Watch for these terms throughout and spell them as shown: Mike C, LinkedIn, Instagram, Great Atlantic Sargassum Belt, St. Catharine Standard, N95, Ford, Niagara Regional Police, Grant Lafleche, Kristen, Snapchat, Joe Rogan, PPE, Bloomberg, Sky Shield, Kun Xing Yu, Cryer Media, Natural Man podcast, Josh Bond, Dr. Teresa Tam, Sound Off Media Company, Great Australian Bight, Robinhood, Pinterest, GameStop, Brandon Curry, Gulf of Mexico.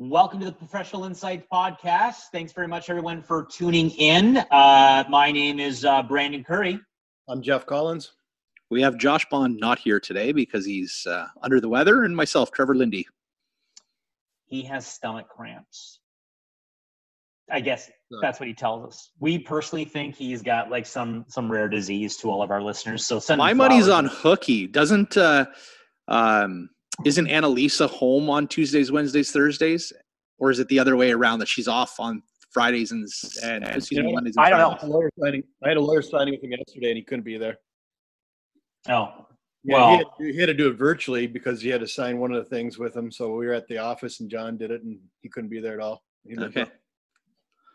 Welcome to the Professional Insights Podcast. Thanks very much, everyone, for tuning in. My name is Brandon Curry. I'm Jeff Collins. We have Josh Bond not here today because he's under the weather, and myself, Trevor Lindy. He has stomach cramps. I guess that's what he tells us. We personally think he's got like some rare disease. To all of our listeners, so send my money's on Hooky. Doesn't isn't Annalisa home on Tuesdays, Wednesdays, Thursdays, or is it the other way around that she's off on Fridays and Mondays? And I don't know. I had a lawyer signing with him yesterday, and he couldn't be there. Oh, yeah, well, he had to do it virtually because he had to sign one of the things with him. So we were at the office, and John did it, and he couldn't be there at all. Okay.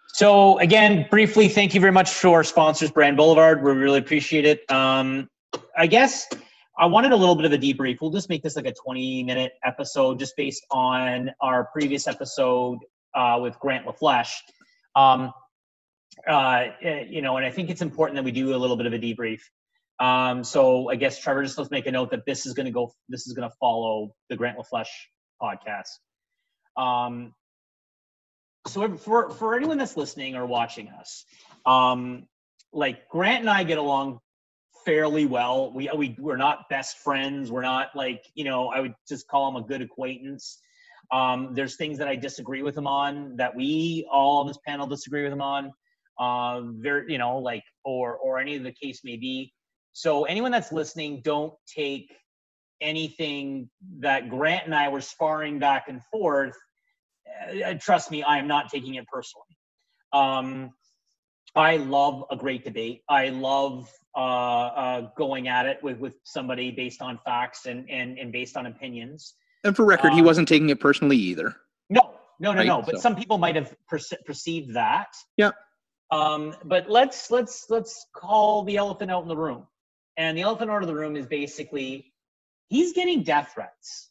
So again, briefly, thank you very much to our sponsors, Brand Boulevard. We really appreciate it. I guess I wanted a little bit of a debrief. We'll just make this like a 20-minute episode just based on our previous episode with Grant Lafleche. And I think it's important that we do a little bit of a debrief. So I guess, Trevor, just let's make a note that this is going to follow the Grant Lafleche podcast. So for anyone that's listening or watching us, like Grant and I get along fairly well. We're not best friends. We're not like, I would just call him a good acquaintance. There's things that I disagree with him on that we all on this panel disagree with him on. Or any of the case may be. So anyone that's listening, don't take anything that Grant and I were sparring back and forth. Trust me, I am not taking it personally. I love a great debate. I love going at it with somebody based on facts and based on opinions. And for record, he wasn't taking it personally either. No. But so, some people might have perceived that. Yeah. But let's call the elephant out in the room. And the elephant out of the room is basically he's getting death threats,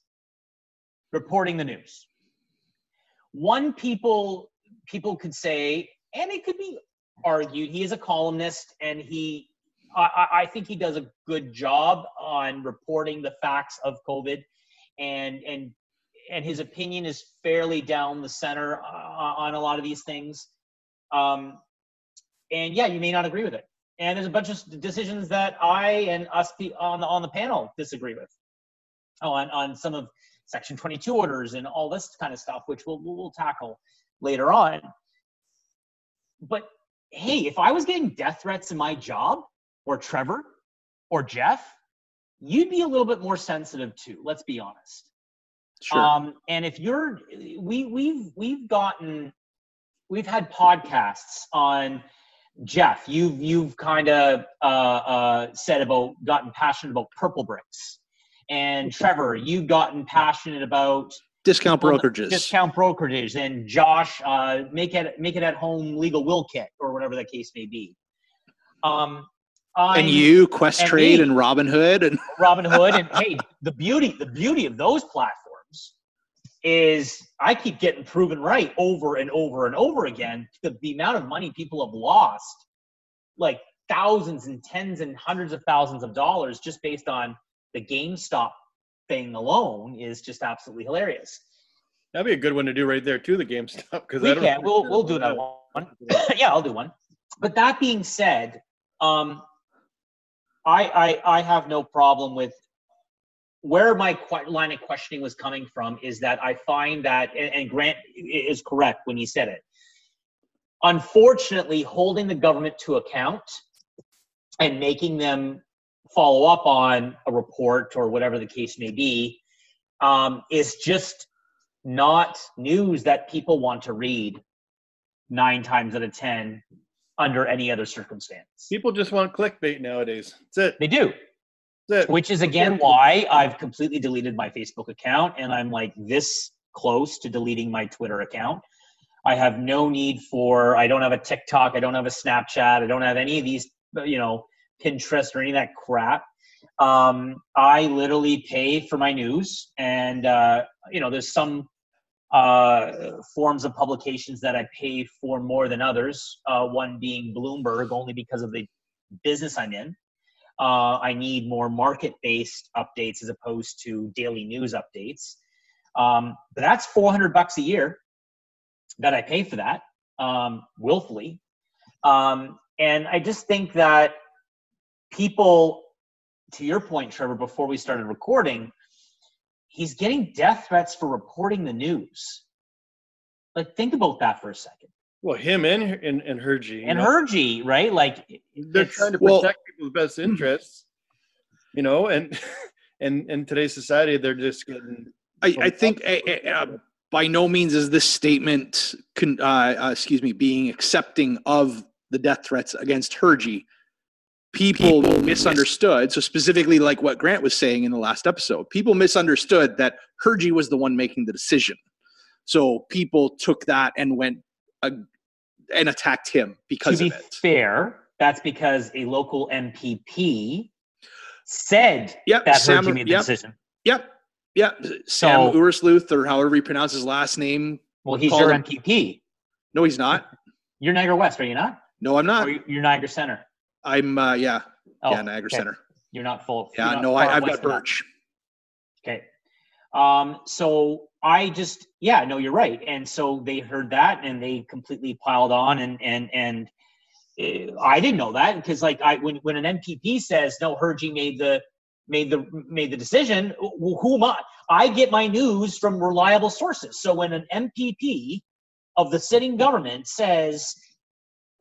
reporting the news. One, people could say, and it could be argued, he is a columnist, and I think he does a good job on reporting the facts of COVID, and his opinion is fairly down the center on a lot of these things. And yeah, you may not agree with it. And there's a bunch of decisions that I and us on the panel disagree with. On some of Section 22 orders and all this kind of stuff, which we'll tackle later on. But hey, if I was getting death threats in my job, or Trevor, or Jeff, you'd be a little bit more sensitive too. Let's be honest. Sure. And if you're, we've had podcasts on Jeff. You've kind of gotten passionate about Purple Bricks. And Trevor, you've gotten passionate about discount brokerage, and Josh, make it at home legal will kit or whatever the case may be. And Robinhood and Robinhood, and hey, the beauty of those platforms is I keep getting proven right over and over and over again. The amount of money people have lost, like thousands and tens and hundreds of thousands of dollars, just based on the GameStop thing alone, is just absolutely hilarious. That'd be a good one to do right there too, the GaMstop, because we'll do another one. Yeah, I'll do one. But that being said, I have no problem with where my line of questioning was coming from. Is that I find that, and Grant is correct when he said it, unfortunately, holding the government to account and making them follow up on a report or whatever the case may be, is just not news that people want to read 9 times out of 10 under any other circumstance. People just want clickbait nowadays. That's it. They do. That's it. Which is again why I've completely deleted my Facebook account, and I'm like this close to deleting my Twitter account. I have no need for, I don't have a TikTok, I don't have a Snapchat, I don't have any of these, Pinterest or any of that crap. I literally pay for my news, and there's some forms of publications that I pay for more than others. One being Bloomberg, only because of the business I'm in. I need more market-based updates as opposed to daily news updates. But that's $400 a year that I pay for that willfully. And I just think that people, to your point, Trevor, before we started recording, he's getting death threats for reporting the news. Like, think about that for a second. Well, him and Hirji. And Hirji, right? Like, they're trying to protect people's best interests, you know, and in today's society, they're just getting... I think by no means is this statement, being accepting of the death threats against Hirji. People misunderstood. So specifically like what Grant was saying in the last episode, people misunderstood that Hirji was the one making the decision. So people took that and went and attacked him because of it. To be fair, that's because a local MPP said that Hirji made the decision. Sam Ursluth, or however you pronounce his last name. Well, he's your MPP. No, he's not. You're Niagara West, are you not? No, I'm not. Or you're Niagara Centre. I'm, Niagara Centre. You're not full. Yeah, not I've got Birch. Okay. So I just, you're right. And so they heard that and they completely piled on and I didn't know that because when an MPP says, no, Hirji made the decision, who am I? I get my news from reliable sources. So when an MPP of the sitting government says,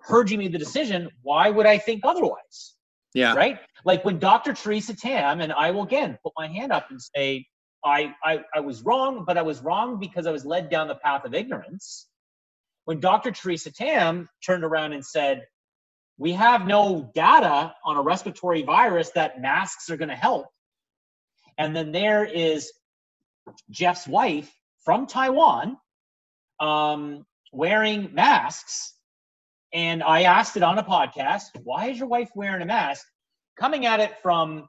Hirji made the decision, why would I think otherwise? Yeah. Right? Like when Dr. Teresa Tam, and I will again put my hand up and say, I was wrong, but I was wrong because I was led down the path of ignorance. When Dr. Teresa Tam turned around and said, we have no data on a respiratory virus that masks are going to help. And then there is Jeff's wife from Taiwan wearing masks. And I asked it on a podcast, why is your wife wearing a mask? Coming at it from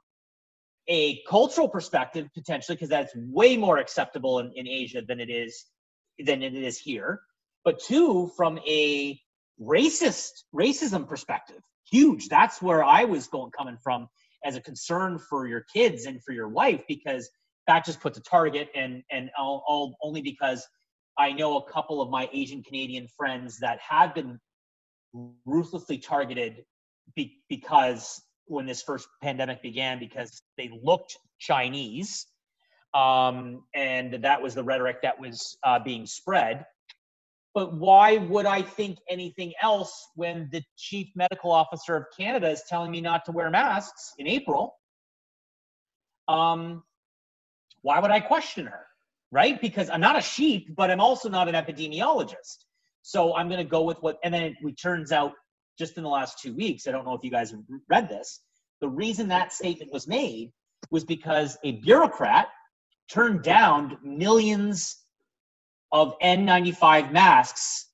a cultural perspective, potentially, because that's way more acceptable in Asia than it is here. But two, from a racism perspective, huge. That's where I was coming from as a concern for your kids and for your wife, because that just puts a target. And I'll only because I know a couple of my Asian Canadian friends that have been ruthlessly targeted because when this first pandemic began, because they looked Chinese, and that was the rhetoric that was being spread. But why would I think anything else when the chief medical officer of Canada is telling me not to wear masks in April? Why would I question her, right? Because I'm not a sheep, but I'm also not an epidemiologist. So I'm going to go with and then it turns out just in the last 2 weeks, I don't know if you guys have read this, the reason that statement was made was because a bureaucrat turned down millions of N95 masks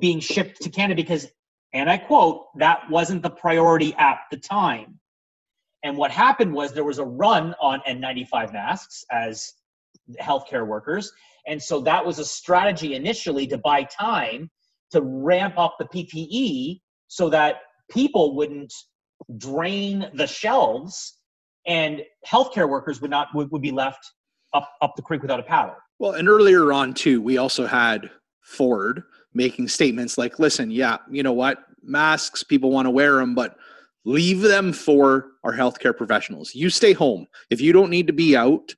being shipped to Canada because, and I quote, that wasn't the priority at the time. And what happened was there was a run on N95 masks as healthcare workers. And so that was a strategy initially to buy time to ramp up the PPE so that people wouldn't drain the shelves and healthcare workers would be left up the creek without a paddle. Well, and earlier on too, we also had Ford making statements like, listen, you know what? Masks, people want to wear them, but leave them for our healthcare professionals. You stay home. If you don't need to be out,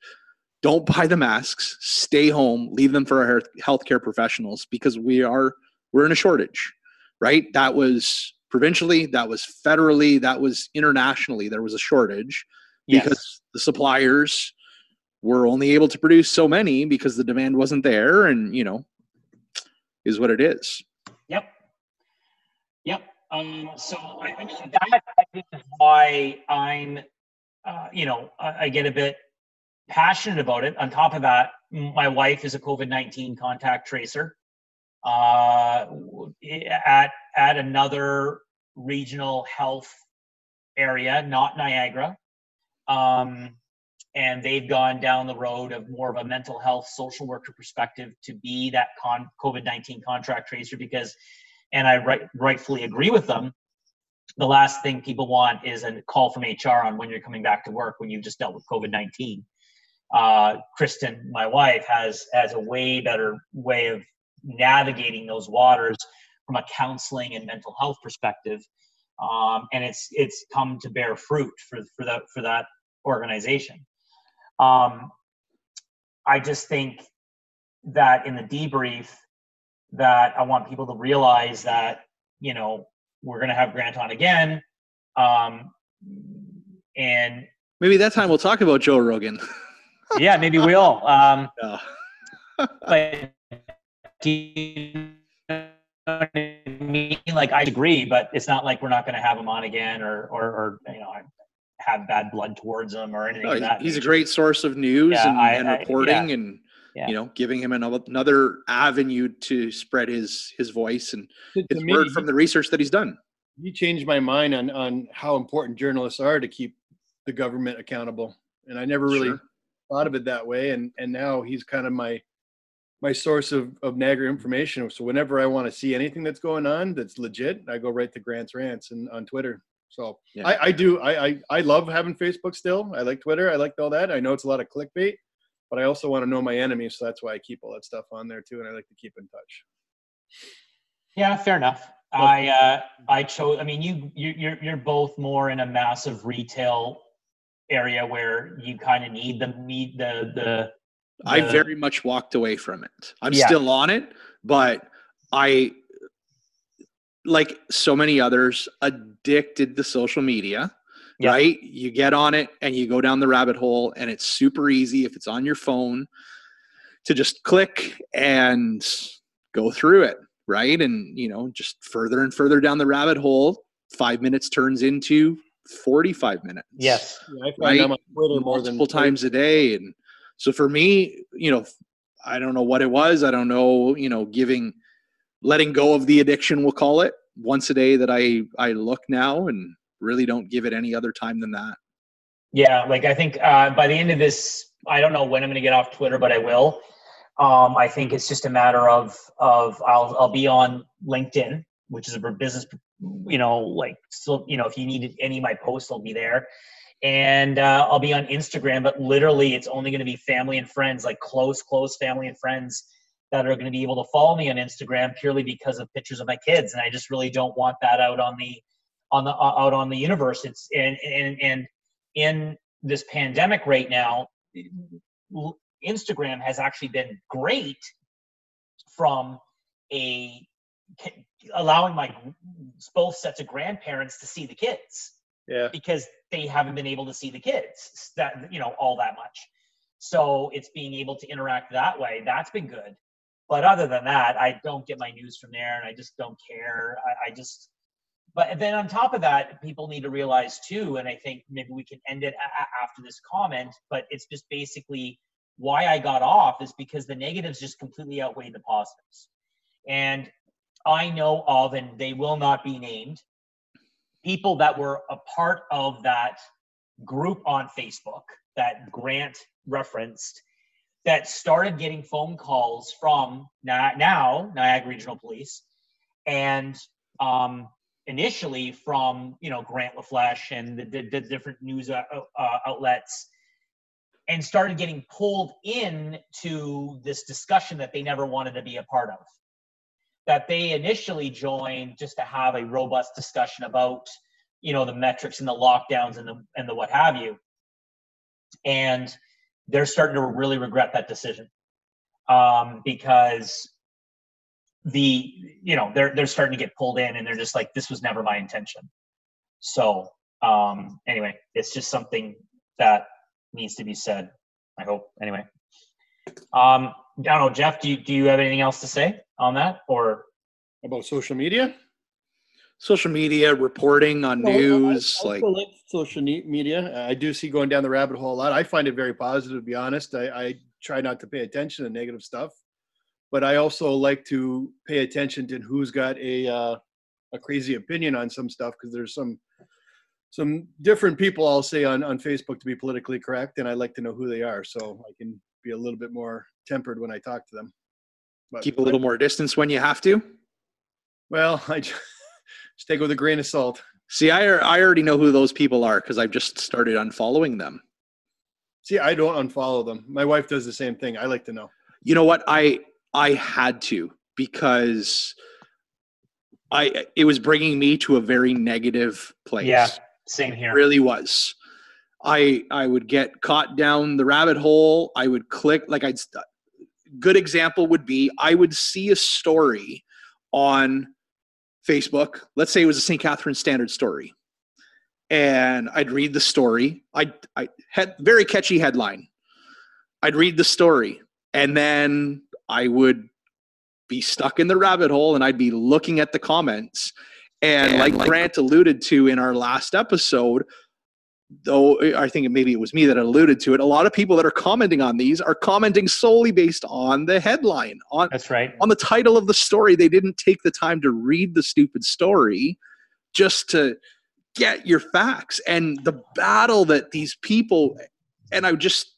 don't buy the masks, stay home, leave them for our healthcare professionals because we're in a shortage, right? That was provincially, that was federally, that was internationally, there was a shortage because the suppliers were only able to produce so many because the demand wasn't there and, you know, is what it is. Yep. So I mean, that is why I'm, I get a bit passionate about it. On top of that, my wife is a COVID-19 contact tracer at another regional health area, not Niagara. And they've gone down the road of more of a mental health social worker perspective to be that COVID-19 contact tracer because, and I rightfully agree with them, the last thing people want is a call from HR on when you're coming back to work when you've just dealt with COVID-19. Kristen, my wife, has a way better way of navigating those waters from a counseling and mental health perspective. And it's come to bear fruit for that organization. I just think that in the debrief that I want people to realize that, you know, we're going to have Grant on again. And maybe that time we'll talk about Joe Rogan. Yeah, maybe we'll, but like, I agree, but it's not like we're not going to have him on again or, you know, I have bad blood towards him or anything like that. He's a great source of news and reporting and, you know, giving him another avenue to spread his voice and his word from the research that he's done. You changed my mind on how important journalists are to keep the government accountable. And I never really thought of it that way. And now he's kind of my source of Niagara information. So whenever I want to see anything that's going on that's legit, I go right to Grant's Rants and on Twitter. So yeah. I love having Facebook still. I like Twitter. I like all that. I know it's a lot of clickbait, but I also want to know my enemies. So that's why I keep all that stuff on there too. And I like to keep in touch. Yeah, fair enough. I chose, I mean, you're both more in a massive retail area where you kind of need the I very much walked away from it. I'm still on it, but I, like so many others, addicted to social media, right? You get on it and you go down the rabbit hole, and it's super easy if it's on your phone to just click and go through it, right? And, you know, just further and further down the rabbit hole, 5 minutes turns into 45 minutes. Yes. Yeah, I find I'm on Twitter multiple times a day. And so for me, you know, I don't know what it was. I don't know, you know, letting go of the addiction, we'll call it, once a day that I look now and really don't give it any other time than that. Yeah. Like I think by the end of this, I don't know when I'm going to get off Twitter, but I will. I think it's just a matter of I'll be on LinkedIn, which is a business, you know, like, so, you know, if you needed any of my posts, I'll be there. And I'll be on Instagram, but literally it's only going to be family and friends, like close family and friends that are going to be able to follow me on Instagram purely because of pictures of my kids. And I just really don't want that out on the universe. It's and in this pandemic right now, Instagram has actually been great from allowing my both sets of grandparents to see the kids, because they haven't been able to see the kids that, you know, all that much. So it's being able to interact that way. That's been good. But other than that, I don't get my news from there and I just don't care. But then on top of that, people need to realize too, and I think maybe we can end it after this comment, but it's just basically why I got off is because the negatives just completely outweighed the positives. And I know of, and they will not be named, people that were a part of that group on Facebook that Grant referenced that started getting phone calls from now Niagara Regional Police and initially from, you know, Grant Lafleche and the different news outlets, and started getting pulled in to this discussion that they never wanted to be a part of, that they initially joined just to have a robust discussion about, you know, the metrics and the lockdowns and the what have you. And they're starting to really regret that decision because they're starting to get pulled in and they're just like, this was never my intention. So anyway, it's just something that needs to be said, I hope. Anyway, I don't know, Jeff, do you have anything else to say on that or about social media reporting on news? I like social media, I do see going down the rabbit hole a lot. I find it very positive, to be honest. I try not to pay attention to negative stuff, but I also like to pay attention to who's got a crazy opinion on some stuff, because there's some different people, I'll say, on Facebook, to be politically correct, and I like to know who they are, so I can be a little bit more tempered when I talk to them. But keep a little more distance when you have to? Well, I just take it with a grain of salt. See, I already know who those people are because I've just started unfollowing them. See, I don't unfollow them. My wife does the same thing. I like to know. You know what? I had to, because it was bringing me to a very negative place. Yeah, same here. It really was. I would get caught down the rabbit hole. I would click, like good example would be, I would see a story on Facebook. Let's say it was a St. Catharine Standard story. And I'd read the story. I had very catchy headline. I'd read the story, and then I would be stuck in the rabbit hole, and I'd be looking at the comments. And like Grant alluded to in our last episode, though I think maybe it was me that alluded to it, a lot of people that are commenting on these are commenting solely based on the headline, on that's right, on the title of the story. They didn't take the time to read the stupid story just to get your facts. And the battle that these people, and I just,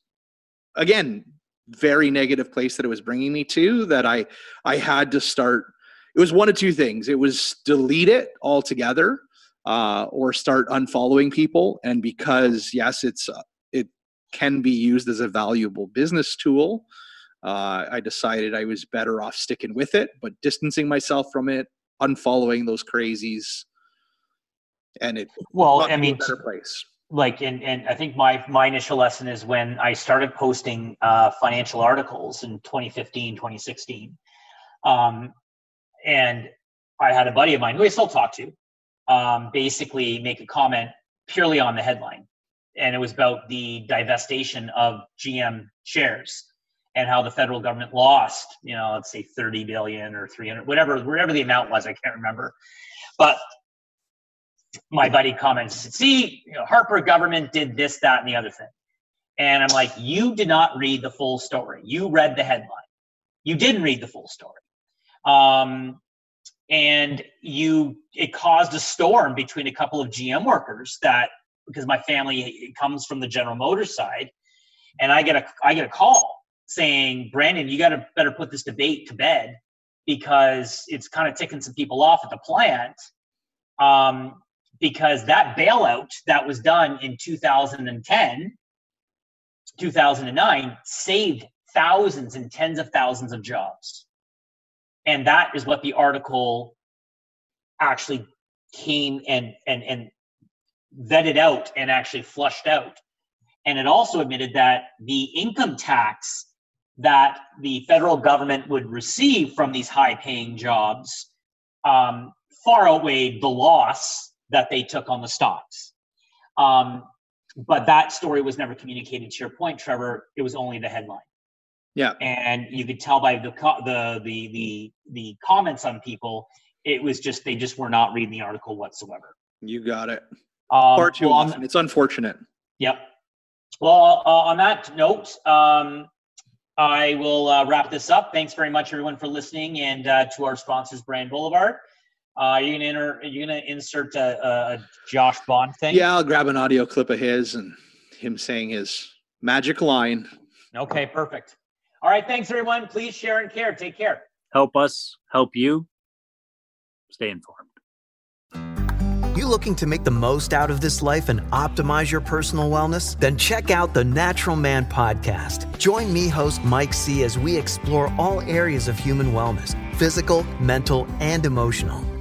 again, very negative place that it was bringing me to, that I had to start. It was one of two things. It was delete it altogether, or start unfollowing people. And because yes, it can be used as a valuable business tool, I decided I was better off sticking with it, but distancing myself from it, unfollowing those crazies. And it, well, I mean, better place. Like, and I think my initial lesson is when I started posting financial articles in 2015, 2016. And I had a buddy of mine who I still talk to, basically make a comment purely on the headline. And it was about the divestation of GM shares and how the federal government lost, let's say 30 billion or 300, whatever the amount was, I can't remember. But my buddy comments, see, Harper government did this, that, and the other thing. And I'm like, you did not read the full story. You read the headline. You didn't read the full story. And it caused a storm between a couple of GM workers that, because my family comes from the General Motors side, and I get a call saying, Brandon, you got to better put this debate to bed because it's kind of ticking some people off at the plant. Because that bailout that was done in 2010, 2009, saved thousands and tens of thousands of jobs. And that is what the article actually came and vetted out and actually flushed out. And it also admitted that the income tax that the federal government would receive from these high-paying jobs far outweighed the loss that they took on the stocks. But that story was never communicated, to your point, Trevor. It was only the headline. Yeah. And you could tell by the comments on people, it was just, they just were not reading the article whatsoever. You got it. Far too often. It's unfortunate. Yep. Well, on that note, I will wrap this up. Thanks very much, everyone, for listening, and to our sponsors, Brand Boulevard. You're gonna insert a Josh Bond thing? Yeah, I'll grab an audio clip of his and him saying his magic line. Okay, perfect. All right, thanks everyone. Please share and care. Take care. Help us help you. Stay informed. You looking to make the most out of this life and optimize your personal wellness? Then check out the Natural Man Podcast. Join me, host Mike C, as we explore all areas of human wellness: physical, mental, and emotional.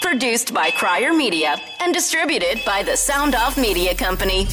Produced by Cryer Media and distributed by the Sound Off Media Company.